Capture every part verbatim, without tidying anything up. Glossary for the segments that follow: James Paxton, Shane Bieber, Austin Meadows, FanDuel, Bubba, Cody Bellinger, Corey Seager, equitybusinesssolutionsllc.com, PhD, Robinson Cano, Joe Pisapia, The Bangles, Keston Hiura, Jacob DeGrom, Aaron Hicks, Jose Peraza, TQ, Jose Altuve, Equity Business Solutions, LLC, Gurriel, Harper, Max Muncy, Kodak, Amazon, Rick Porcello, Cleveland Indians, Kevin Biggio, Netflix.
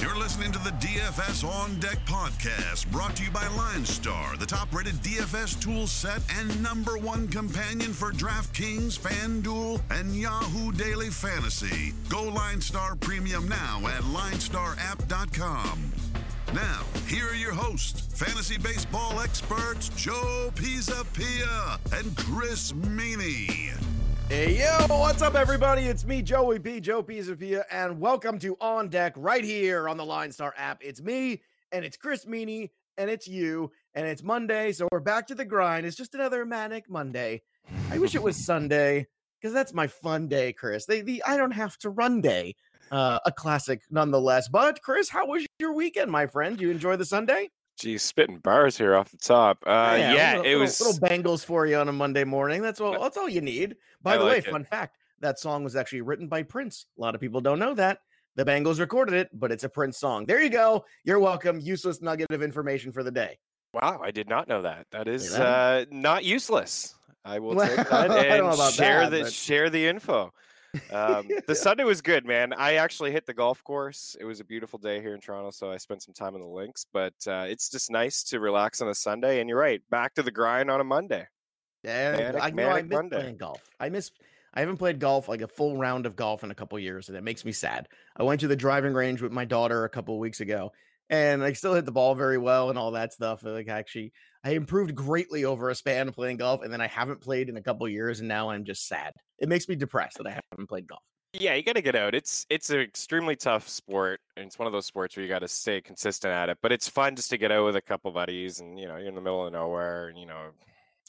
You're listening to the D F S On Deck podcast, brought to you by LineStar, the top-rated D F S tool set and number one companion for DraftKings, FanDuel, and Yahoo Daily Fantasy. Go LineStar Premium now at LineStar app dot com. Now, here are your hosts, fantasy baseball experts Joe Pisapia and Chris Meaney. Hey, yo, what's up, everybody? It's me, Joey B, Joe Pisapia, and welcome to On Deck right here on the LineStar app. It's me, and it's Chris Meaney, and it's you, and it's Monday, so we're back to the grind. It's just another manic Monday. I wish it was Sunday, because that's my fun day, Chris. The, the I don't have to run day. Uh, a classic nonetheless. But Chris, how was your weekend, my friend? You enjoy the Sunday? Geez, spitting bars here off the top. Uh, yeah, yeah little, it little, was little Bangles for you on a Monday morning. That's all. That's all you need. By I the like way, it. Fun fact: that song was actually written by Prince. A lot of people don't know that. The Bangles recorded it, but it's a Prince song. There you go. You're welcome. Useless nugget of information for the day. Wow, I did not know that. That is uh, not useless. I will take that and share the but... share the info. um the Sunday was good, man. I actually hit the golf course. It was a beautiful day here in Toronto, so I spent some time on the links, but uh it's just nice to relax on a Sunday. And you're right, back to the grind on a Monday. Yeah, manic, I know. I miss Monday. Playing golf. I miss I haven't played golf, like a full round of golf, in a couple years, and it makes me sad. I went to the driving range with my daughter a couple of weeks ago, and I still hit the ball very well and all that stuff. Like, actually, I improved greatly over a span of playing golf, and then I haven't played in a couple of years, and now I'm just sad. It makes me depressed that I haven't played golf. Yeah, you got to get out. It's it's an extremely tough sport, and it's one of those sports where you got to stay consistent at it. But it's fun just to get out with a couple buddies, and, you know, you're in the middle of nowhere, and, you know,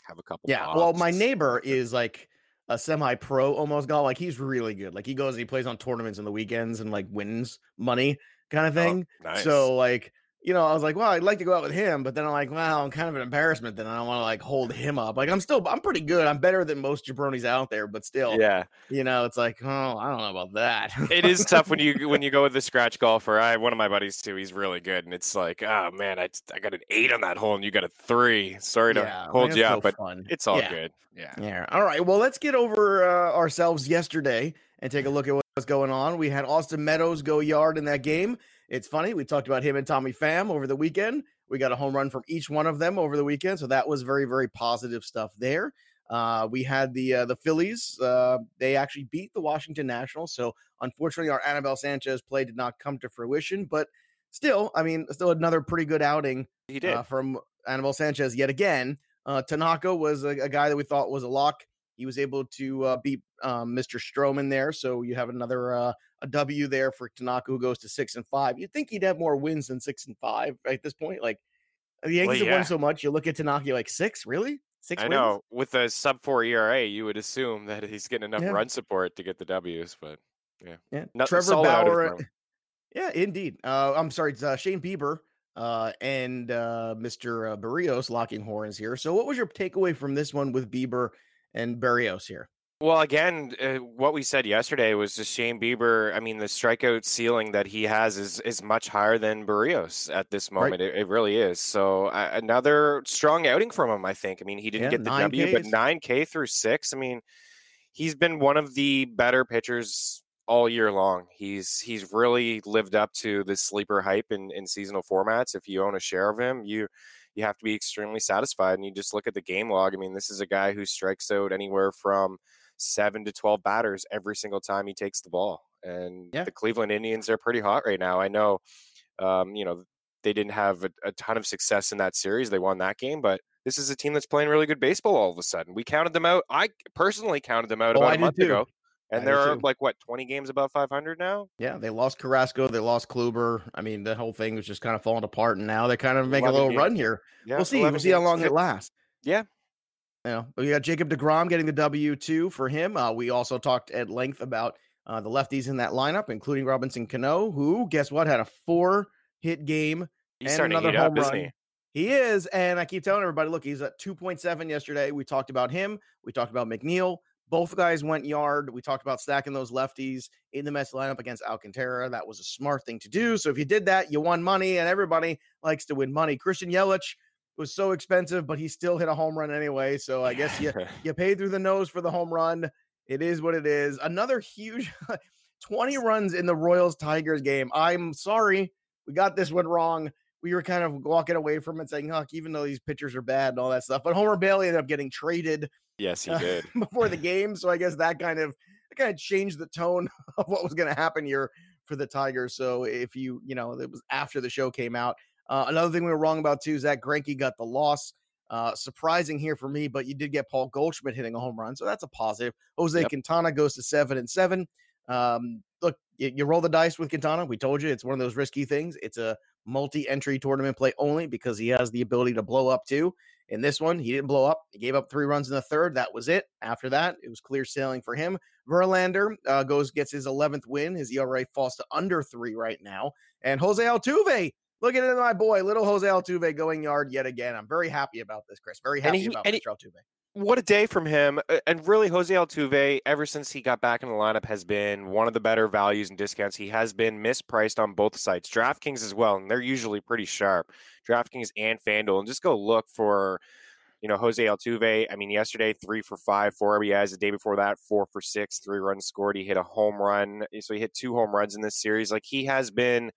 have a couple. Yeah, well, my neighbor is like a semi-pro almost golf. Like, he's really good. Like, he goes and he plays on tournaments on the weekends and, like, wins money. Kind of thing. Oh, nice. So, like, you know, I was like, well, I'd like to go out with him, but then I'm like, wow, I'm kind of an embarrassment. Then I don't want to, like, hold him up. Like, I'm still, I'm pretty good. I'm better than most jabronis out there, but still, yeah, you know, it's like, oh, I don't know about that. It is tough when you when you go with the scratch golfer. I one of my buddies too. He's really good, and it's like, oh man, I I got an eight on that hole, and you got a three. Sorry to yeah, hold you up, so but fun. It's all yeah. good. Yeah. Yeah. All right. Well, let's get over uh, ourselves yesterday and take a look at what. What's going on? We had Austin Meadows go yard in that game. It's funny, we talked about him and Tommy Pham over the weekend. We got a home run from each one of them over the weekend, so that was very, very positive stuff there. Uh, we had the uh, the Phillies. Uh, they actually beat the Washington Nationals, so unfortunately our Anibal Sanchez play did not come to fruition, but still, I mean, still another pretty good outing he did. Uh, from Anibal Sanchez yet again. Uh, Tanaka was a, a guy that we thought was a lock. He was able to uh, beat um, Mister Stroman there, so you have another uh, a W there for Tanaka, who goes to six and five. You'd think he'd have more wins than six and five at this point. Like, the Yankees well, yeah. have won so much. You look at Tanaka, you're like, six, really? Six. I wins? know. With a sub four E R A, you would assume that he's getting enough yeah. run support to get the W's, but yeah, yeah. Not Trevor Bauer. Yeah, indeed. Uh, I'm sorry, it's, uh, Shane Bieber uh, and uh, Mister Uh, Berríos locking horns here. So, what was your takeaway from this one with Bieber and Berríos here? Well, again, uh, what we said yesterday was just Shane Bieber. I mean, the strikeout ceiling that he has is, is much higher than Berríos at this moment. Right. It, it really is. So uh, another strong outing from him, I think. I mean, he didn't yeah, get the W, Ks. But nine K through six. I mean, he's been one of the better pitchers all year long. He's he's really lived up to the sleeper hype in, in seasonal formats. If you own a share of him, you... you have to be extremely satisfied. And you just look at the game log. I mean, this is a guy who strikes out anywhere from seven to twelve batters every single time he takes the ball. And yeah. the Cleveland Indians are pretty hot right now. I know, um, you know, they didn't have a, a ton of success in that series. They won that game, but this is a team that's playing really good baseball all of a sudden. We counted them out. I personally counted them out oh, about I a month too. ago. And I there are, too. like, what, twenty games above five hundred now? Yeah, they lost Carrasco. They lost Kluber. I I mean, the whole thing was just kind of falling apart, and now they're kind of making a little games. run here. Yeah, we'll see. We'll see how long it lasts. Yeah. You know, we got Jacob deGrom getting the W two for him. Uh, we also talked at length about uh, the lefties in that lineup, including Robinson Cano, who, guess what, had a four-hit game he's and another home up, run. He? he is, and I keep telling everybody, look, he's at two point seven yesterday. We talked about him. We talked about McNeil. Both guys went yard. We talked about stacking those lefties in the Mets lineup against Alcantara. That was a smart thing to do. So if you did that, you won money, and everybody likes to win money. Christian Yelich was so expensive, but he still hit a home run anyway. So I guess you, you paid through the nose for the home run. It is what it is. Another huge twenty runs in the Royals Tigers game. I'm sorry. We got this one wrong. We were kind of walking away from it saying, "Huck, even though these pitchers are bad and all that stuff," but Homer Bailey ended up getting traded. Yes, he did uh, before the game. So I guess that kind of that kind of changed the tone of what was going to happen here for the Tigers. So if you, you know, it was after the show came out. Uh, another thing we were wrong about too, Zach Greinke got the loss. Uh, surprising here for me, but you did get Paul Goldschmidt hitting a home run. So that's a positive. Jose yep. Quintana goes to seven and seven. Um, look, you, you roll the dice with Quintana. We told you it's one of those risky things. It's a multi-entry tournament play only because he has the ability to blow up too. In this one, he didn't blow up. He gave up three runs in the third. That was it. After that, it was clear sailing for him. Verlander uh, goes gets his eleventh win. His E R A falls to under three right now. And Jose Altuve, look at it, my boy, little Jose Altuve going yard yet again. I'm very happy about this, Chris. Very happy he, about Mister He, Altuve. What a day from him. And really, Jose Altuve, ever since he got back in the lineup, has been one of the better values and discounts. He has been mispriced on both sites, DraftKings as well, and they're usually pretty sharp, DraftKings and FanDuel. And just go look for, you know, Jose Altuve. I mean, yesterday, three for five, four R B Is. The day before that, four for six, three runs scored. He hit a home run. So he hit two home runs in this series. Like, he has been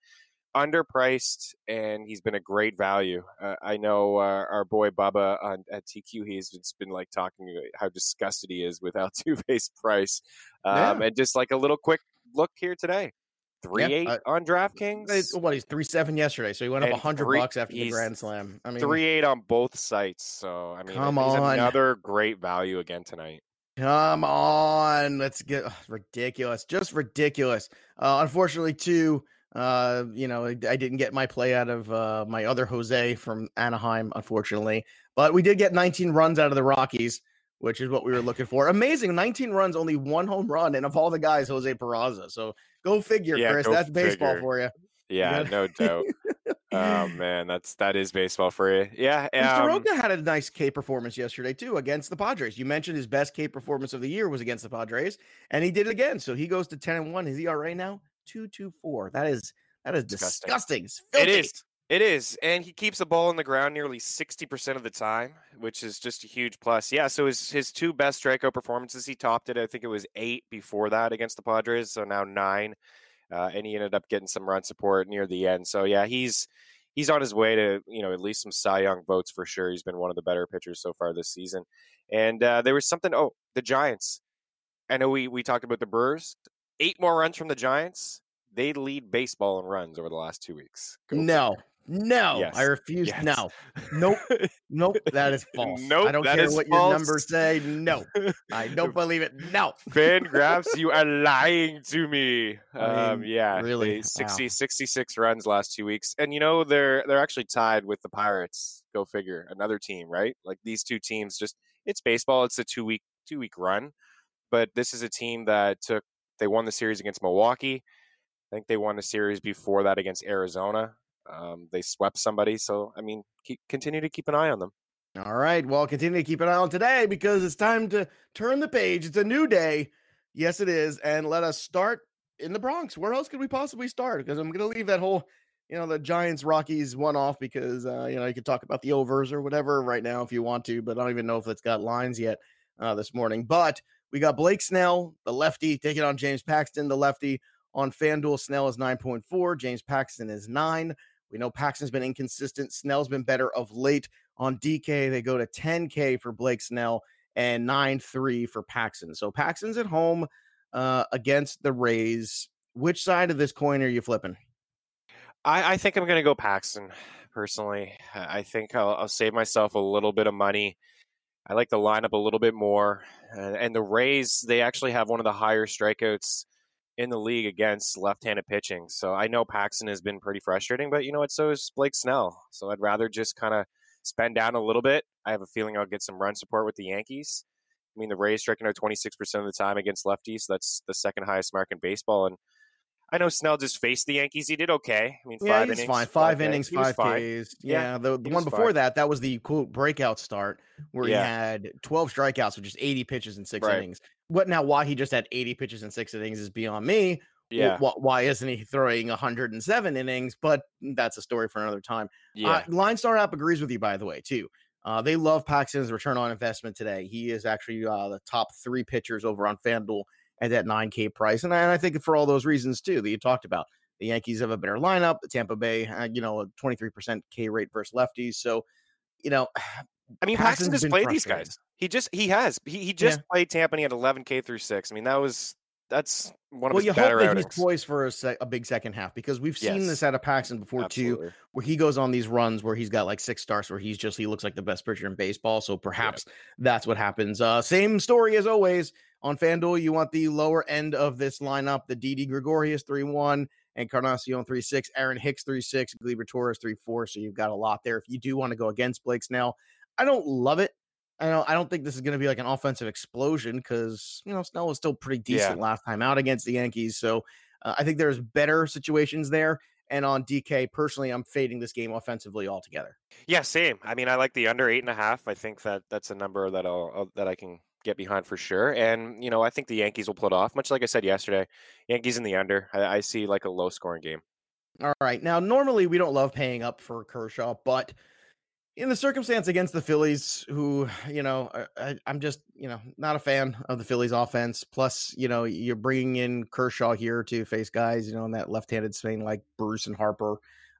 underpriced, and he's been a great value. Uh, I know uh, our boy Bubba on at T Q, he's just been like talking about how disgusted he is with Altuve's price. Um, yeah. And just like a little quick look here today, three yeah. eight uh, on DraftKings. What he's three seven yesterday, so he went and up a hundred bucks after the Grand Slam. I mean, three eight on both sites. So I mean, come he's on. Another great value again tonight. Come on, let's get oh, ridiculous, just ridiculous. Uh, unfortunately, too. Uh, you know, I didn't get my play out of uh, my other Jose from Anaheim, unfortunately, but we did get nineteen runs out of the Rockies, which is what we were looking for. Amazing. nineteen runs, only one home run. And of all the guys, Jose Peraza. So go figure, yeah, Chris, go that's figure. Baseball for you. Yeah, you no doubt. Oh man, that's that is baseball for you. Yeah, um, Soroka had a nice K performance yesterday too against the Padres. You mentioned his best K performance of the year was against the Padres, and he did it again. So he goes to ten and one. His E R A now two two four. That is that is disgusting. disgusting. It's filthy. It is. It is. And he keeps the ball on the ground nearly sixty percent of the time, which is just a huge plus. Yeah, so his his two best strikeout performances, he topped it. I think it was eight before that against the Padres, so now nine. Uh, and he ended up getting some run support near the end. So yeah, he's he's on his way to, you know, at least some Cy Young votes for sure. He's been one of the better pitchers so far this season. And uh, there was something oh, the Giants. I know we we talked about the Brewers. Eight more runs from the Giants. They lead baseball in runs over the last two weeks. Go no, no, yes. I refuse. Yes. No, nope, nope. That is false. Nope, I don't care what false. Your numbers say. No, I don't believe it. No, FanGraphs, you are lying to me. I mean, um, yeah, really, sixty, wow. sixty-six runs last two weeks, and you know they're they're actually tied with the Pirates. Go figure. Another team, right? Like these two teams, just it's baseball. It's a two week two week run, but this is a team that took. They won the series against Milwaukee. I think they won a series before that against Arizona. Um, they swept somebody. So, I mean, keep, continue to keep an eye on them. All right. Well, continue to keep an eye on today because it's time to turn the page. It's a new day. Yes, it is. And let us start in the Bronx. Where else could we possibly start? Because I'm going to leave that whole, you know, the Giants Rockies one off because, uh, you know, you could talk about the overs or whatever right now if you want to, but I don't even know if it's got lines yet uh, this morning. But we got Blake Snell, the lefty, taking on James Paxton, the lefty. On FanDuel, Snell is nine point four. James Paxton is nine. We know Paxton's been inconsistent. Snell's been better of late. On D K, they go to ten K for Blake Snell and nine three for Paxton. So Paxton's at home uh, against the Rays. Which side of this coin are you flipping? I, I think I'm going to go Paxton, personally. I think I'll, I'll save myself a little bit of money. I like the lineup a little bit more. And, and the Rays, they actually have one of the higher strikeouts in the league against left-handed pitching. So I know Paxton has been pretty frustrating, but you know what? So is Blake Snell. So I'd rather just kind of spend down a little bit. I have a feeling I'll get some run support with the Yankees. I mean, the Rays striking out twenty-six percent of the time against lefties. So that's the second highest mark in baseball. And I know Snell just faced the Yankees. He did okay. I mean, yeah, five, innings, five, five innings, five innings, five Ks. Yeah, yeah, the, the one before fine. that, that was the quote breakout start where yeah. he had twelve strikeouts with just eighty pitches in six right. innings. What now? Why he just had eighty pitches in six innings is beyond me. Yeah. Why, why isn't he throwing one hundred seven innings? But that's a story for another time. Yeah. Uh, LineStar app agrees with you, by the way, too. Uh, they love Paxton's return on investment today. He is actually uh, the top three pitchers over on FanDuel at that nine K price. And I, and I think for all those reasons, too, that you talked about, The Yankees have a better lineup. The Tampa Bay, uh, you know, a twenty-three percent K rate versus lefties. So, you know, I mean, Paxton just played these guys. He just he has he, he just yeah. played Tampa and he had eleven K through six. I mean, that was that's one of well, his better outings. Well, you hope that outings. He's poised for a, sec, a big second half, because we've seen yes. this out of Paxton before Absolutely. too, where he goes on these runs where he's got like six starts where he's just he looks like the best pitcher in baseball. So perhaps yeah. that's what happens. Uh, same story as always on FanDuel. You want the lower end of this lineup: the D D Gregorius three one, Encarnacion three six, Aaron Hicks three six, Gleyber Torres three four. So you've got a lot there. If you do want to go against Blake Snell, I don't love it. I don't, I don't think this is going to be like an offensive explosion, because, you know, Snell was still pretty decent yeah. last time out against the Yankees. So uh, I think there's better situations there. And on D K, personally, I'm fading this game offensively altogether. Yeah, same. I mean, I like the under eight and a half. I think that that's a number that I'll that I can get behind for sure. And, you know, I think the Yankees will pull it off. Much like I said yesterday, Yankees in the under. I, I see like a low scoring game. All right. Now, normally we don't love paying up for Kershaw, but in the circumstance against the Phillies, who, you know, I, I'm just, you know, not a fan of the Phillies offense. Plus, you know, you're bringing in Kershaw here to face guys, you know, in that left-handed swing like Bruce and Harper.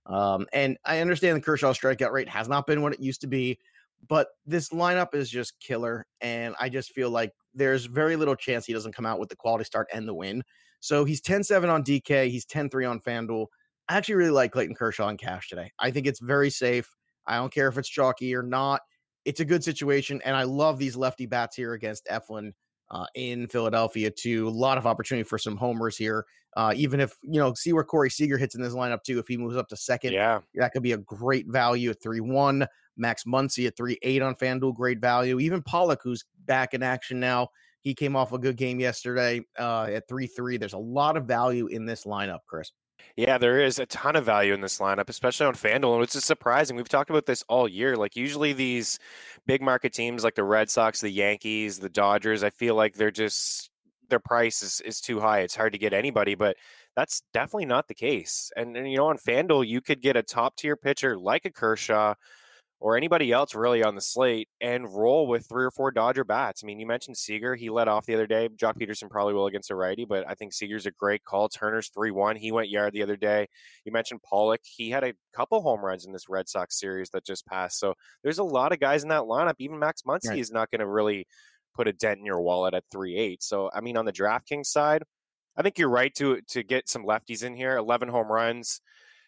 Um, and I understand the Kershaw strikeout rate has not been what it used to be, but this lineup is just killer. And I just feel like there's very little chance he doesn't come out with the quality start and the win. So he's ten seven on D K. He's ten three on FanDuel. I actually really like Clayton Kershaw in cash today. I think it's very safe. I don't care if it's chalky or not. It's a good situation, and I love these lefty bats here against Eflin uh, in Philadelphia, too. A lot of opportunity for some homers here. Uh, even if, you know, see where Corey Seager hits in this lineup, too. If he moves up to second, yeah. that could be a great value at three one. Max Muncy at three eight on FanDuel, great value. Even Pollock, who's back in action now. He came off a good game yesterday uh, at three three. There's a lot of value in this lineup, Chris. Yeah, there is a ton of value in this lineup, especially on FanDuel, which is surprising. We've talked about this all year. Like, usually these big market teams like the Red Sox, the Yankees, the Dodgers, I feel like they're just their price is, is too high. It's hard to get anybody, but that's definitely not the case. And, and you know, on FanDuel, you could get a top tier pitcher like a Kershaw or anybody else really on the slate and roll with three or four Dodger bats. I mean, you mentioned Seager. He led off the other day. Jock Peterson probably will against a righty, but I think Seager's a great call. Turner's three one. He went yard the other day. You mentioned Pollock. He had a couple home runs in this Red Sox series that just passed. So there's a lot of guys in that lineup. Even Max Muncy right. is not going to really put a dent in your wallet at three eight. So, I mean, on the DraftKings side, I think you're right to to get some lefties in here. eleven home runs.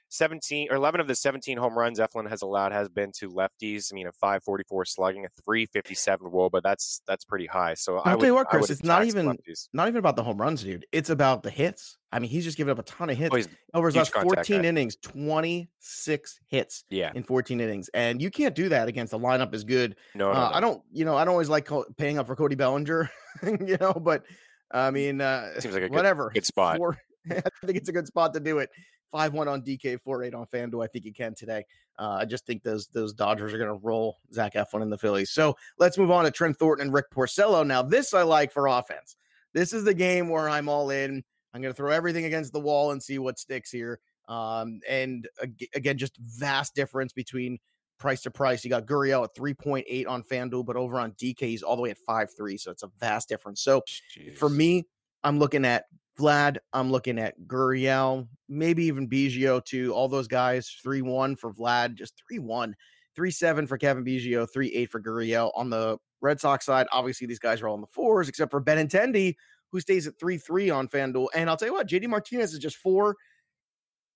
seventeen or eleven of the seventeen home runs Eflin has allowed has been to lefties. I mean, a five forty-four slugging, a three fifty-seven wOBA, but that's that's pretty high. So I'll tell you what, Chris, it's not even lefties. not even about the home runs, dude. It's about the hits. I mean, he's just given up a ton of hits oh, over his last fourteen guy. innings, twenty-six hits yeah. in fourteen innings, and you can't do that against a lineup as good. No, no, uh, no. I don't. You know, I don't always like paying up for Cody Bellinger, you know, but I mean, uh, seems like a whatever good, good spot. Four, I think it's a good spot to do it. five one on D K, four eight on FanDuel. I think you can today. Uh, I just think those those Dodgers are going to roll Zach Eflin in the Phillies. So let's move on to Trent Thornton and Rick Porcello. Now, this I like for offense. This is the game where I'm all in. I'm going to throw everything against the wall and see what sticks here. Um, and, again, just vast difference between price to price. You got Gurriel at three point eight on FanDuel, but over on D K, he's all the way at five three, so it's a vast difference. So, Jeez. for me, I'm looking at Vlad, I'm looking at Gurriel, maybe even Biggio too. All those guys, three one for Vlad, just three one, three seven for Kevin Biggio, three eight for Gurriel. On the Red Sox side, obviously these guys are all in the fours, except for Benintendi, who stays at three three on FanDuel. And I'll tell you what, J D Martinez is just four.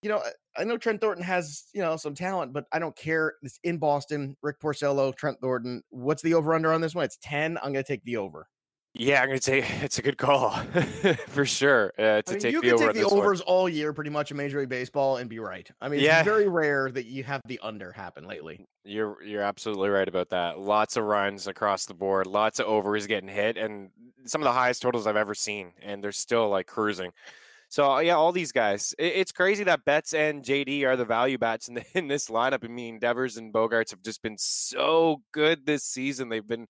You know, I know Trent Thornton has, you know, some talent, but I don't care. It's in Boston. Rick Porcello, Trent Thornton. What's the over-under on this one? It's ten. I'm going to take the over. Yeah, I'm going to say it's a good call for sure. Uh, to I mean, take you the can over take the overs one. all year, pretty much in Major League Baseball, and be right. I mean, yeah. It's very rare that you have the under happen lately. You're you're absolutely right about that. Lots of runs across the board, lots of overs getting hit, and some of the highest totals I've ever seen. And they're still like cruising. So yeah, all these guys. It, it's crazy that Betts and J D are the value bats in the, in this lineup. I mean, Devers and Bogarts have just been so good this season. They've been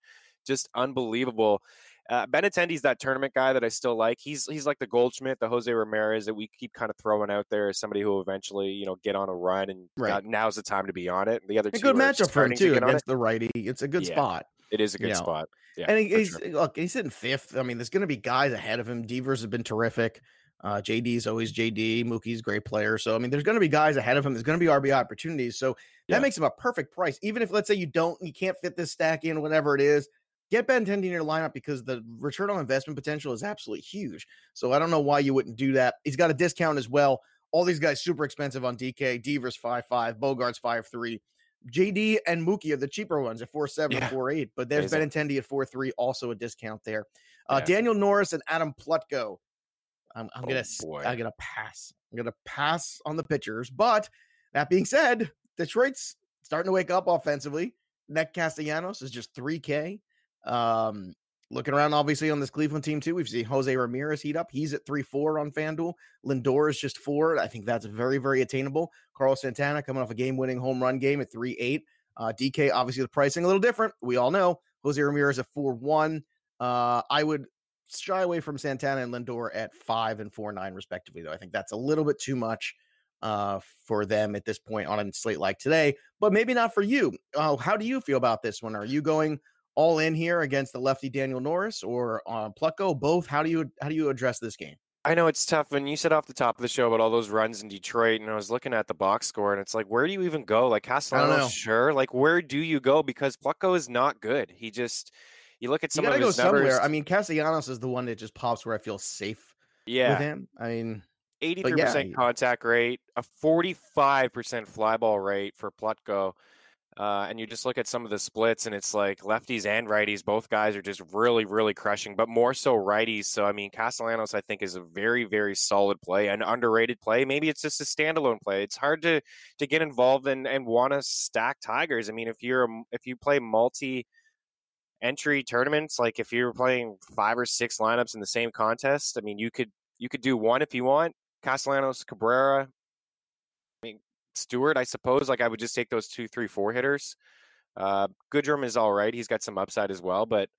just unbelievable. Uh, Benintendi's that tournament guy that I still like. He's he's like the Goldschmidt, the Jose Ramirez that we keep kind of throwing out there as somebody who will eventually, you know, get on a run. And right. uh, now's the time to be on it. The other it's two a good matchup for him too against the righty. It's a good yeah, spot. It is a good you know. spot. Yeah, and he, he's sure. look, he's sitting fifth. I mean, there's going to be guys ahead of him. Devers has been terrific. Uh, J D is always J D. Mookie's a great player. So, I mean, there's going to be guys ahead of him. There's going to be R B I opportunities. So that yeah. makes him a perfect price. Even if, let's say, you don't, you can't fit this stack in, whatever it is, get Benintendi in your lineup because the return on investment potential is absolutely huge. So I don't know why you wouldn't do that. He's got a discount as well. All these guys super expensive on D K. Devers five five, Bogart's five three. J D and Mookie are the cheaper ones at four seven yeah. and four eight, but there's Benintendi at four three, also a discount there. Uh, yeah. Daniel Norris and Adam Plutko. I'm, I'm oh gonna boy. I'm gonna pass. I'm gonna pass on the pitchers. But that being said, Detroit's starting to wake up offensively. Nick Castellanos is just three K. Um, looking around, obviously, on this Cleveland team too, we've seen Jose Ramirez heat up. He's at three four on FanDuel. Lindor is just four. I think that's very, very attainable. Carlos Santana coming off a game-winning home run game at three eight. Uh, D K, obviously, the pricing a little different. We all know Jose Ramirez at four one. Uh, I would shy away from Santana and Lindor at five and four nine respectively, though. I think that's a little bit too much uh, for them at this point on a slate like today, but maybe not for you. Uh, how do you feel about this one? Are you going all in here against the lefty Daniel Norris or uh, Plutko? Both? How do you how do you address this game? I know it's tough. And you said off the top of the show about all those runs in Detroit, and I was looking at the box score, and it's like, where do you even go? Like Castellanos, sure. Like, where do you go? Because Plutko is not good. He just. You look at some you gotta of his go numbers. Somewhere. I mean, Castellanos is the one that just pops where I feel safe yeah. with him. I mean, eighty-three percent yeah. contact rate, a forty-five percent fly ball rate for Plutko. Uh, and you just look at some of the splits, and it's like lefties and righties. Both guys are just really, really crushing, but more so righties. So, I mean, Castellanos, I think, is a very, very solid play, an underrated play. Maybe it's just a standalone play. It's hard to to get involved in, and want to stack Tigers. I mean, if you're a, if you play multi entry tournaments, like if you're playing five or six lineups in the same contest, I mean, you could you could do one if you want. Castellanos, Cabrera, I mean, Stewart, I suppose. Like, I would just take those two, three, four hitters. Uh, Goodrum is all right; he's got some upside as well. But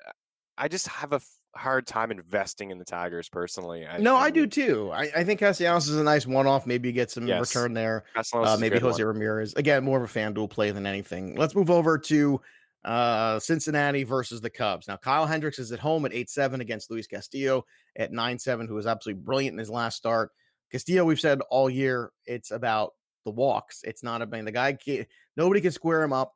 I just have a f- hard time investing in the Tigers personally. I, no, I, I do too. I, I think Castellanos is a nice one-off. Maybe you get some yes. return there. Uh, maybe Jose one. Ramirez again, more of a FanDuel play than anything. Let's move over to. Uh, Cincinnati versus the Cubs. Now, Kyle Hendricks is at home at eight seven against Luis Castillo at nine seven, who was absolutely brilliant in his last start. Castillo, we've said all year, it's about the walks. It's not about the guy. Can't, nobody can square him up.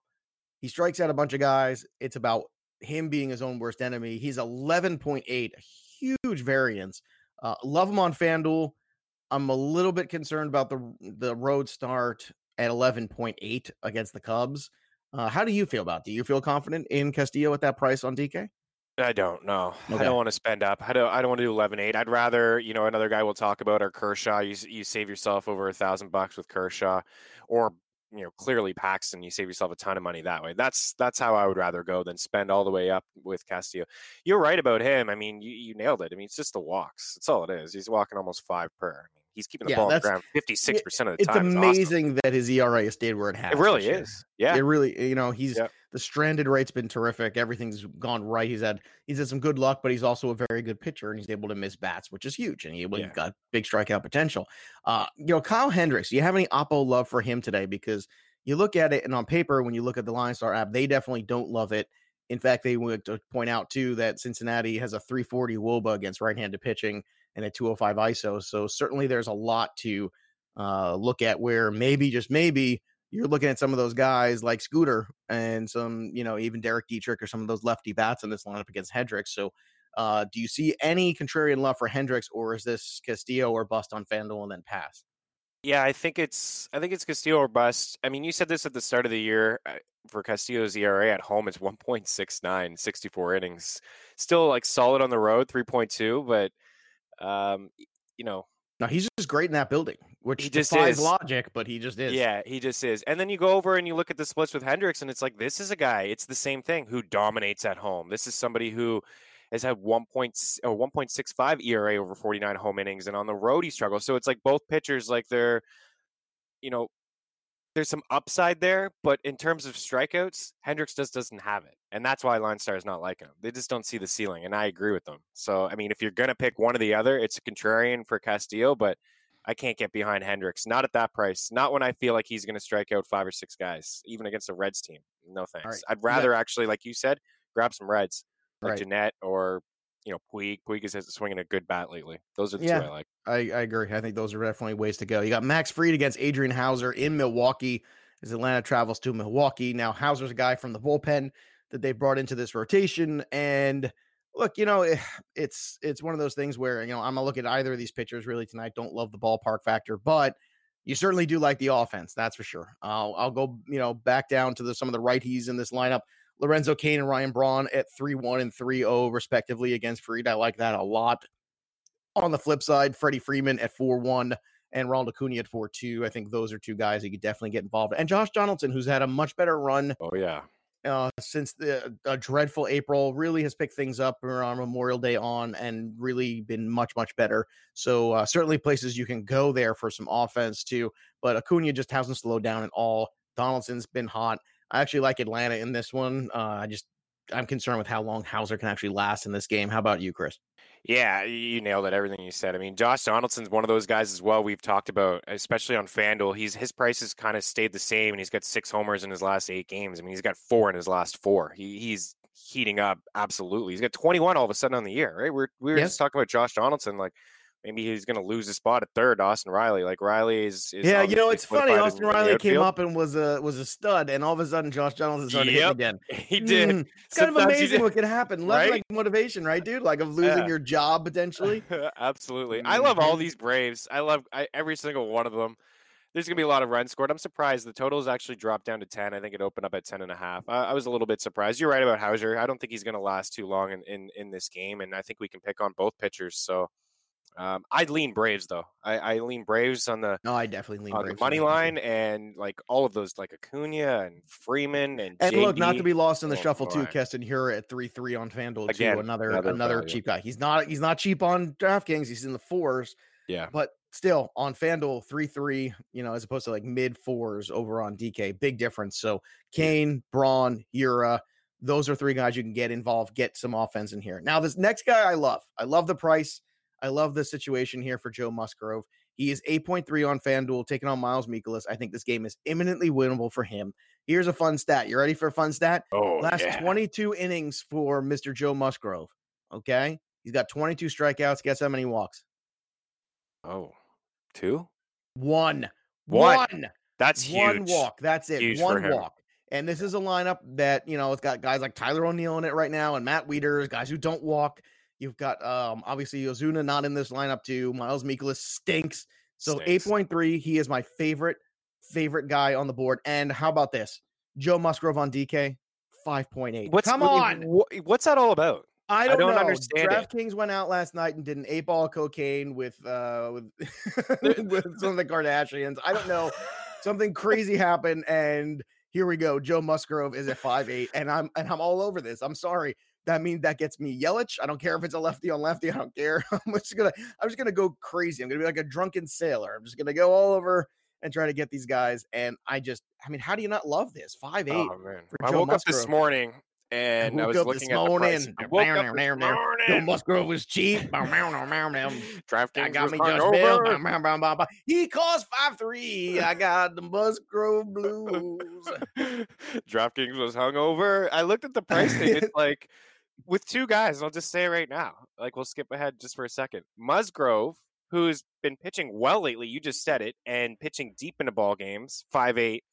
He strikes out a bunch of guys. It's about him being his own worst enemy. He's eleven point eight, a huge variance. Uh, love him on FanDuel. I'm a little bit concerned about the, the road start at eleven point eight against the Cubs. Uh, how do you feel about it? Do you feel confident in Castillo at that price on D K? I don't know. Okay. I don't want to spend up. I don't I don't want to do eleven eight. I'd rather, you know, another guy we'll talk about or Kershaw. You you save yourself over a thousand bucks with Kershaw, or, you know, clearly Paxton. You save yourself a ton of money that way. That's that's how I would rather go than spend all the way up with Castillo. You're right about him. I mean, you, you nailed it. I mean, it's just the walks. That's all it is. He's walking almost five per. I mean, he's keeping the yeah, ball on the ground fifty-six percent of the it's time. It's amazing awesome. That his E R A has stayed where it has. It really is. Yeah. It really, you know, he's yep. the stranded rate's been terrific. Everything's gone right. He's had he's had some good luck, but he's also a very good pitcher, and he's able to miss bats, which is huge. And he yeah. got big strikeout potential. Uh, you know, Kyle Hendricks, do you have any oppo love for him today? Because you look at it, and on paper, when you look at the LineStar app, they definitely don't love it. In fact, they would point out, too, that Cincinnati has a three forty wOBA against right-handed pitching and a two oh five I S O. So certainly there's a lot to uh, look at where maybe, just maybe, you're looking at some of those guys like Scooter and some, you know, even Derek Dietrich or some of those lefty bats in this lineup against Hendricks. So uh, do you see any contrarian love for Hendricks, or is this Castillo or bust on FanDuel and then pass? Yeah, I think it's I think it's Castillo or bust. I mean, you said this at the start of the year for Castillo's E R A at home. It's one point six nine, sixty-four innings. Still like solid on the road, three point two, but Um, you know, no, he's just great in that building, which he just defies logic, but he just is. Yeah, he just is. And then you go over and you look at the splits with Hendricks, and it's like, this is a guy, it's the same thing, who dominates at home. This is somebody who has had one point six five E R A over forty-nine home innings, and on the road he struggles. So it's like both pitchers, like they're, you know, there's some upside there, but in terms of strikeouts, Hendricks just doesn't have it. And that's why LineStar is not liking him. They just don't see the ceiling, and I agree with them. So, I mean, if you're going to pick one or the other, it's a contrarian for Castillo, but I can't get behind Hendricks. Not at that price. Not when I feel like he's going to strike out five or six guys, even against a Reds team. No thanks. Right. I'd rather yeah. actually, like you said, grab some Reds, like right. Jeanette or you know, Puig. Puig has been swinging a good bat lately. Those are the yeah, two I like. I, I agree. I think those are definitely ways to go. You got Max Fried against Adrian Hauser in Milwaukee as Atlanta travels to Milwaukee. Now, Hauser's a guy from the bullpen that they brought into this rotation. And look, you know, it, it's it's one of those things where, you know, I'm going to look at either of these pitchers really tonight. Don't love the ballpark factor, but you certainly do like the offense. That's for sure. I'll, I'll go, you know, back down to the, some of the righties in this lineup. Lorenzo Cain and Ryan Braun at three one and three oh, respectively, against Fried. I like that a lot. On the flip side, Freddie Freeman at four one and Ronald Acuna at four two. I think those are two guys that you could definitely get involved in. And Josh Donaldson, who's had a much better run. Oh, yeah. Uh, since the a dreadful April, really has picked things up around Memorial Day on and really been much, much better. So uh, certainly places you can go there for some offense too. But Acuna just hasn't slowed down at all. Donaldson's been hot. I actually like Atlanta in this one. Uh, I just, I'm concerned with how long Hauser can actually last in this game. How about you, Chris? Yeah, you nailed it. Everything you said. I mean, Josh Donaldson's one of those guys as well. We've talked about, especially on FanDuel, he's, his price has kind of stayed the same, and he's got six homers in his last eight games. I mean, he's got four in his last four. He, he's heating up. Absolutely. He's got twenty-one all of a sudden on the year, right? We're, we were yeah. just talking about Josh Donaldson. Like, maybe he's going to lose his spot at third, Austin Riley. Like, Riley is... is yeah, you know, it's funny. Austin Riley came up and was a was a stud, and all of a sudden, Josh Donaldson's yep. already hit again. He did. Mm, it's kind of amazing what can happen. Love, right? Like motivation, right, dude? Like, of losing yeah. your job, potentially. Absolutely. I love all these Braves. I love I, every single one of them. There's going to be a lot of runs scored. I'm surprised. The total's actually dropped down to ten. I think it opened up at ten and a half. I, I was a little bit surprised. You're right about Hauser. I don't think he's going to last too long in, in, in this game, and I think we can pick on both pitchers, so... Um, I'd lean Braves though. I, I lean Braves on the no, I definitely lean on Braves the money line and like all of those, like Acuna and Freeman and and J D. Look, not to be lost in the oh, shuffle too. Right. Keston Hiura at three three on FanDuel again, too. Another another, another cheap guy. He's not he's not cheap on DraftKings. He's in the fours. Yeah, but still on FanDuel three three. You know, as opposed to like mid fours over on D K. Big difference. So Kane, Braun, Hiura. Those are three guys you can get involved. Get some offense in here. Now this next guy, I love. I love the price. I love the situation here for Joe Musgrove. He is eight point three on FanDuel, taking on Miles Mikolas. I think this game is imminently winnable for him. Here's a fun stat. You ready for a fun stat? Oh, Last yeah. twenty-two innings for Mister Joe Musgrove. Okay? He's got twenty-two strikeouts. Guess how many walks? Oh, two? One. One. One. That's huge. One walk. That's it. Huge One walk. And this is a lineup that, you know, it's got guys like Tyler O'Neill in it right now and Matt Wieters, guys who don't walk. You've got, um, obviously, Ozuna not in this lineup, too. Miles Mikolas stinks. So stinks. eight point three, he is my favorite, favorite guy on the board. And how about this? Joe Musgrove on D K, five point eight. What's, Come on! What's that all about? I don't, I don't know. understand DraftKings it. went out last night and did an eight ball of cocaine with, uh, with, with some of the Kardashians. I don't know. Something crazy happened, and here we go. Joe Musgrove is at five eight, and I'm and I'm all over this. I'm sorry. That means that gets me Yelich. I don't care if it's a lefty on lefty. I don't care. I'm just gonna, I'm just gonna go crazy. I'm gonna be like a drunken sailor. I'm just gonna go all over and try to get these guys. And I just, I mean, how do you not love this? Five eight. Oh, man. I woke Musgrove. up this morning and I, I was looking at the price. I woke up this morning. Joe Musgrove was cheap. DraftKings got me Josh Bell. He cost five three. I got the Musgrove blues. DraftKings was hungover. I looked at the pricing. It's like. With two guys, and I'll just say it right now, like we'll skip ahead just for a second. Musgrove, who's been pitching well lately, you just said it, and pitching deep into ball games, five eight,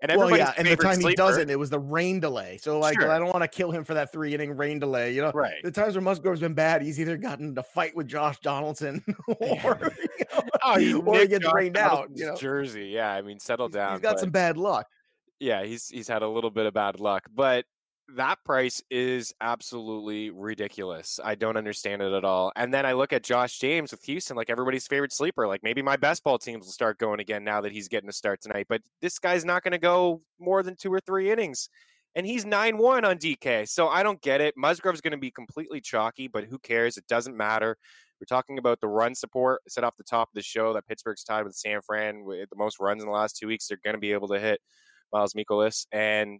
and everybody's well, yeah. And the time sleeper, he doesn't, it was the rain delay. So like, sure. I don't want to kill him for that three inning rain delay. You know, right? The times where Musgrove's been bad, he's either gotten into a fight with Josh Donaldson, or yeah. you know, oh, he, or he gets Josh rained out. You know? Jersey, yeah. I mean, settle down. He's got but, some bad luck. Yeah, he's he's had a little bit of bad luck, but. That price is absolutely ridiculous. I don't understand it at all. And then I look at Josh James with Houston, like everybody's favorite sleeper. Like maybe my best ball teams will start going again now that he's getting a start tonight. But this guy's not going to go more than two or three innings. And he's nine one on D K. So I don't get it. Musgrove's going to be completely chalky, but who cares? It doesn't matter. We're talking about the run support. I said off the top of the show that Pittsburgh's tied with San Fran with the most runs in the last two weeks. They're going to be able to hit Miles Mikolas. And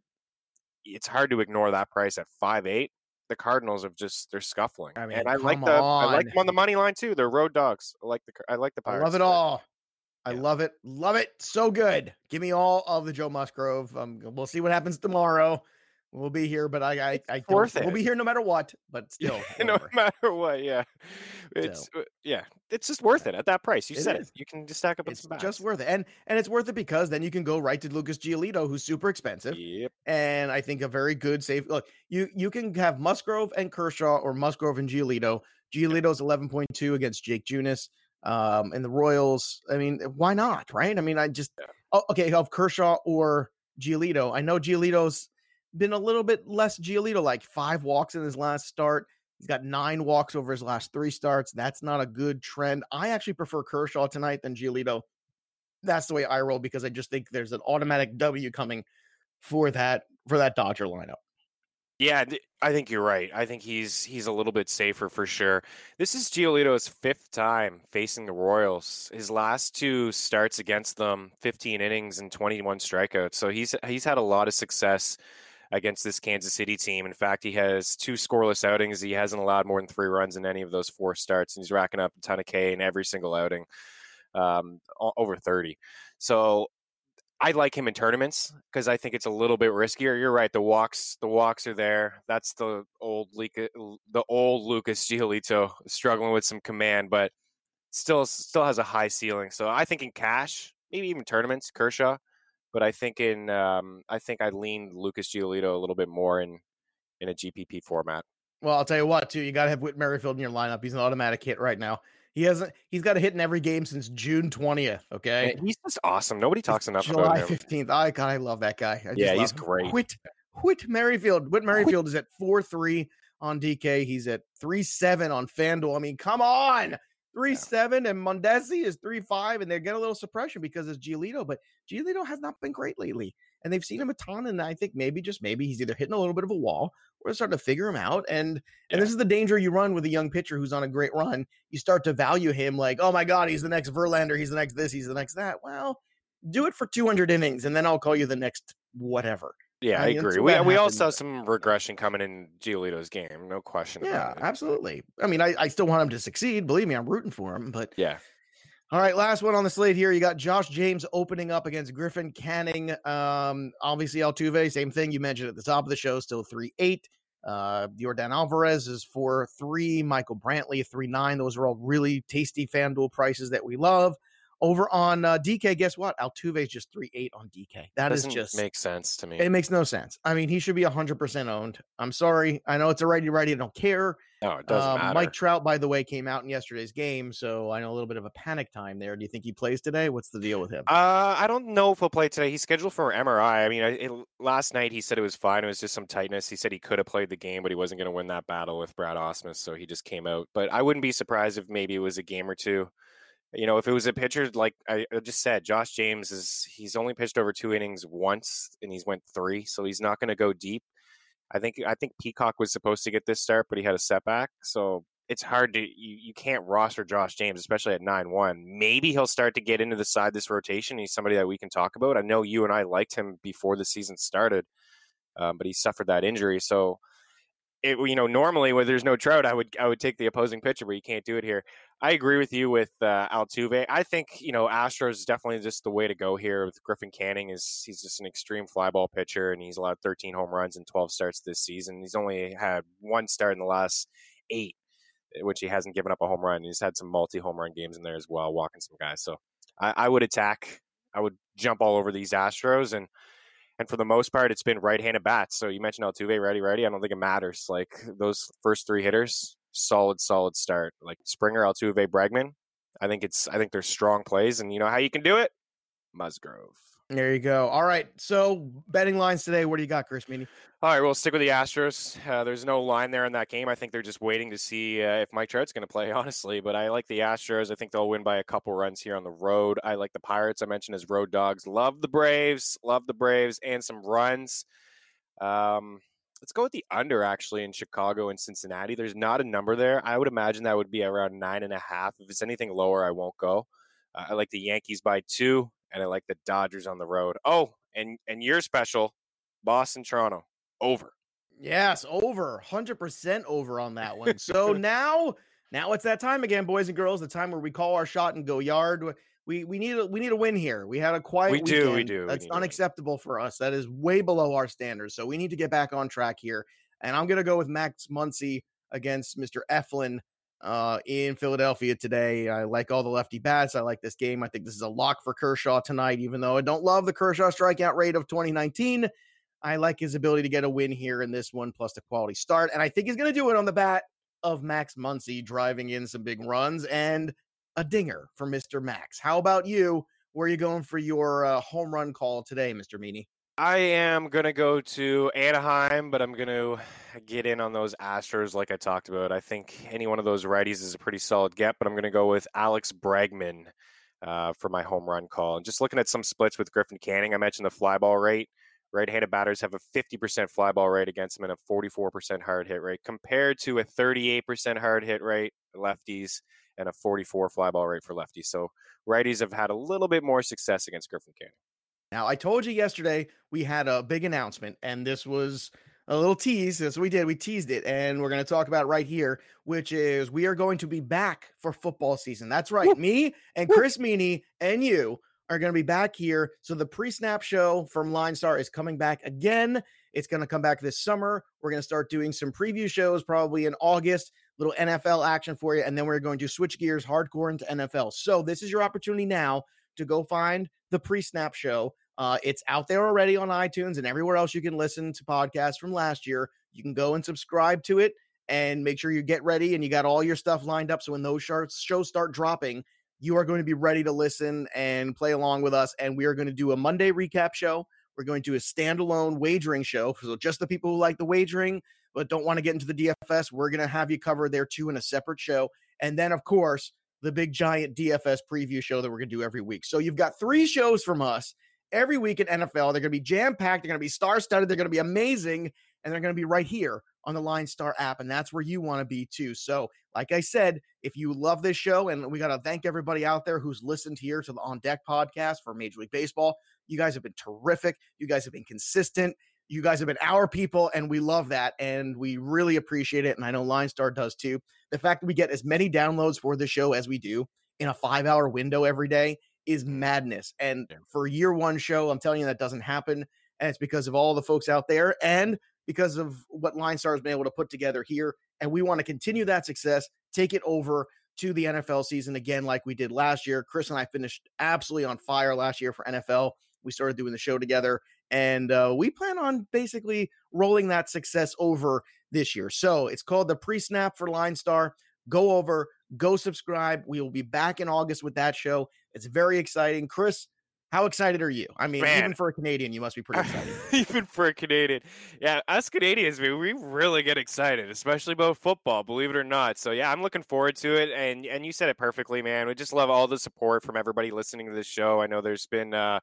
it's hard to ignore that price at five eight. The Cardinals have just, they're scuffling. I mean, and I like the, on. I like them on the money line too. They're road dogs. I like the, I like the Pirates. I love it all. I yeah. love it. Love it. So good. Give me all of the Joe Musgrove. Um, we'll see what happens tomorrow. We'll be here, but I, I, I worth it. We'll be here no matter what, but still, no matter what, yeah, it's so. yeah, it's just worth it at that price. You it said is. it. You can just stack up. It's some just worth it, and and it's worth it because then you can go right to Lucas Giolito, who's super expensive. Yep. And I think a very good safe look. You you can have Musgrove and Kershaw, or Musgrove and Giolito. Giolito's eleven point two against Jake Junis, um, and the Royals. I mean, why not? Right? I mean, I just yeah. oh, okay. Of Kershaw or Giolito. I know Giolito's been a little bit less Giolito, like five walks in his last start. He's got nine walks over his last three starts. That's not a good trend. I actually prefer Kershaw tonight than Giolito. That's the way I roll, because I just think there's an automatic W coming for that, for that Dodger lineup. Yeah, I think you're right. I think he's he's a little bit safer for sure. This is Giolito's fifth time facing the Royals. His last two starts against them, fifteen innings and twenty-one strikeouts. So he's he's had a lot of success against this Kansas City team. In fact, he has two scoreless outings. He hasn't allowed more than three runs in any of those four starts, and he's racking up a ton of K in every single outing, um, over thirty. So I like him in tournaments because I think it's a little bit riskier. You're right. The walks, the walks are there. That's the old, the old Lucas Giolito struggling with some command, but still, still has a high ceiling. So I think in cash, maybe even tournaments, Kershaw. But I think in um, I think I leaned Lucas Giolito a little bit more in in a G P P format. Well, I'll tell you what, too. You got to have Whit Merrifield in your lineup. He's an automatic hit right now. He hasn't. He's got a hit in every game since June twentieth. Okay, and he's just awesome. Nobody talks it's enough. July fifteenth. I God, I love that guy. I just yeah, love he's him. great. Whit Whit Merrifield. Whit Merrifield Whit. is at four three on D K. He's at three seven on FanDuel. I mean, come on. Three yeah. seven and Mondesi is three five, and they get a little suppression because it's Giolito, but Giolito has not been great lately, and they've seen him a ton. And I think maybe just maybe he's either hitting a little bit of a wall or starting to figure him out. And yeah. and this is the danger you run with a young pitcher who's on a great run. You start to value him like, oh my God, he's the next Verlander, he's the next this, he's the next that. Well, do it for two hundred innings, and then I'll call you the next whatever. Yeah, I, mean, I agree. We we all saw some regression coming in Giolito's game, no question. Yeah, about it. Absolutely. I mean, I, I still want him to succeed. Believe me, I'm rooting for him. But yeah. All right, last one on the slate here. You got Josh James opening up against Griffin Canning. Um, obviously Altuve, same thing you mentioned at the top of the show, still three eight. Uh, Jordan Alvarez is four three. Michael Brantley three nine. Those are all really tasty FanDuel prices that we love. Over on uh, D K, guess what? Altuve is just three eight on D K. That Doesn't is just make sense to me. It makes no sense. I mean, he should be one hundred percent owned. I'm sorry. I know it's a righty righty. I don't care. No, it doesn't um, matter. Mike Trout, by the way, came out in yesterday's game, so I know a little bit of a panic time there. Do you think he plays today? What's the deal with him? Uh, I don't know if he'll play today. He's scheduled for an M R I. I mean, it, last night he said it was fine. It was just some tightness. He said he could have played the game, but he wasn't going to win that battle with Brad Ausmus, so he just came out. But I wouldn't be surprised if maybe it was a game or two. You know, if it was a pitcher, like I just said, Josh James is, he's only pitched over two innings once and he's went three. So he's not going to go deep. I think, I think Peacock was supposed to get this start, but he had a setback. So it's hard to, you, you can't roster Josh James, especially at nine one. Maybe he'll start to get into the side this rotation. He's somebody that we can talk about. I know you and I liked him before the season started, um, but he suffered that injury. So it, you know, normally when there's no Trout, I would I would take the opposing pitcher, but you can't do it here. I agree with you with uh, Altuve. I think, you know, Astros is definitely just the way to go here. With Griffin Canning, is he's just an extreme fly ball pitcher, and he's allowed thirteen home runs and twelve starts this season. He's only had one start in the last eight, which he hasn't given up a home run. He's had some multi-home run games in there as well, walking some guys. So I, I would attack. I would jump all over these Astros, and And for the most part, it's been right-handed bats. So you mentioned Altuve, righty, righty. I don't think it matters. Like those first three hitters, solid, solid start. Like Springer, Altuve, Bregman. I think it's. I think they're strong plays. And you know how you can do it? Musgrove. There you go. All right. So betting lines today. What do you got, Chris Meaney? All right. We'll stick with the Astros. Uh, there's no line there in that game. I think they're just waiting to see uh, if Mike Trout's going to play, honestly. But I like the Astros. I think they'll win by a couple runs here on the road. I like the Pirates. I mentioned as road dogs. Love the Braves. Love the Braves and some runs. Um, let's go with the under, actually, in Chicago and Cincinnati. There's not a number there. I would imagine that would be around nine and a half. If it's anything lower, I won't go. Uh, I like the Yankees by two. And I like the Dodgers on the road. Oh, and and your special, Boston, Toronto, over. Yes, over. one hundred percent over on that one. So now, now it's that time again, boys and girls, the time where we call our shot and go yard. we we need a, we need a win here. We had a quiet we weekend. do we do that's we unacceptable for us. That is way below our standards. So we need to get back on track here. And I'm gonna go with Max Muncy against Mister Eflin uh, in Philadelphia today. I like all the lefty bats. I like this game. I think this is a lock for Kershaw tonight, even though I don't love the Kershaw strikeout rate of twenty nineteen. I like his ability to get a win here in this one, plus the quality start. And I think he's going to do it on the bat of Max Muncy, driving in some big runs and a dinger for Mister Max. How about you? Where are you going for your uh, home run call today, Mister Meaney? I am going to go to Anaheim, but I'm going to get in on those Astros like I talked about. I think any one of those righties is a pretty solid get, but I'm going to go with Alex Bregman uh, for my home run call. And just looking at some splits with Griffin Canning, I mentioned the fly ball rate. Right-handed batters have a fifty percent fly ball rate against them and a forty-four percent hard hit rate compared to a thirty-eight percent hard hit rate for lefties and a forty-four fly ball rate for lefties. So righties have had a little bit more success against Griffin Canning. Now, I told you yesterday we had a big announcement, and this was a little tease. That's what we did. We teased it, and we're going to talk about it right here, which is we are going to be back for football season. That's right. Woo! Me and Chris Woo! Meaney and you are going to be back here. So the pre-snap show from LineStar is coming back again. It's going to come back this summer. We're going to start doing some preview shows probably in August, little N F L action for you. And then we're going to switch gears hardcore into N F L. So this is your opportunity now to go find the pre-snap show. Uh, it's out there already on iTunes and everywhere else you can listen to podcasts from last year. You can go and subscribe to it and make sure you get ready and you got all your stuff lined up. So when those shows start dropping, you are going to be ready to listen and play along with us. And we are going to do a Monday recap show. We're going to do a standalone wagering show. So just the people who like the wagering but don't want to get into the D F S, we're going to have you covered there too in a separate show. And then, of course, the big giant D F S preview show that we're going to do every week. So you've got three shows from us every week at N F L. They're going to be jam-packed. They're going to be star-studded. They're going to be amazing. And they're going to be right here on the LineStar app, and that's where you want to be too. So, like I said, if you love this show, and we got to thank everybody out there who's listened here to the On Deck podcast for Major League Baseball. You guys have been terrific. You guys have been consistent. You guys have been our people, and we love that, and we really appreciate it, and I know LineStar does too. The fact that we get as many downloads for the show as we do in a five-hour window every day is madness, and for a year one show, I'm telling you, that doesn't happen, and it's because of all the folks out there, and because of what LineStar has been able to put together here. And we want to continue that success, take it over to the N F L season again, like we did last year. Chris and I finished absolutely on fire last year for N F L. We started doing the show together, and uh, we plan on basically rolling that success over this year. So it's called the pre-snap for LineStar. Go over, go subscribe. We will be back in August with that show. It's very exciting. Chris, how excited are you? I mean, Man. even for a Canadian, you must be pretty excited. Even for a Canadian. Yeah, us Canadians, we, we really get excited, especially about football, believe it or not. So, yeah, I'm looking forward to it. And and you said it perfectly, man. We just love all the support from everybody listening to this show. I know there's been, uh,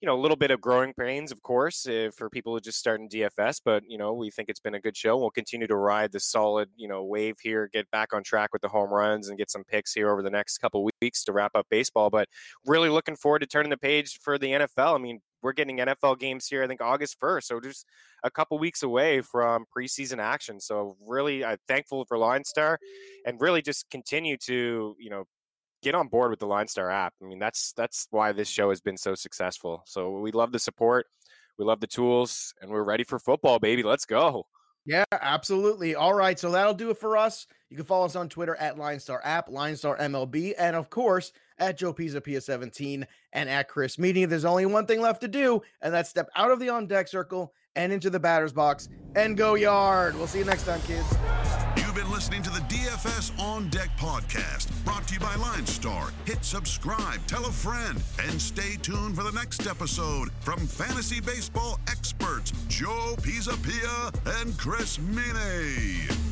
you know, a little bit of growing pains, of course, uh, for people who just start in D F S. But, you know, we think it's been a good show. We'll continue to ride the solid, you know, wave here, get back on track with the home runs and get some picks here over the next couple weeks to wrap up baseball. But really looking forward to turning the page for the N F L. I mean, we're getting N F L games here, I think August first. So just a couple weeks away from preseason action. So really I'm thankful for LineStar and really just continue to, you know, get on board with the LineStar app. I mean, that's, that's why this show has been so successful. So we love the support. We love the tools and we're ready for football, baby. Let's go. Yeah, absolutely. All right. So that'll do it for us. You can follow us on Twitter at LineStar app, LineStar M L B. And of course, at Joe Pisapia seventeen and at Chris Meaney. There's only one thing left to do, and that's step out of the on-deck circle and into the batter's box and go yard. We'll see you next time, kids. You've been listening to the D F S On Deck podcast, brought to you by LineStar. Hit subscribe, tell a friend, and stay tuned for the next episode from fantasy baseball experts Joe Pisapia and Chris Meaney.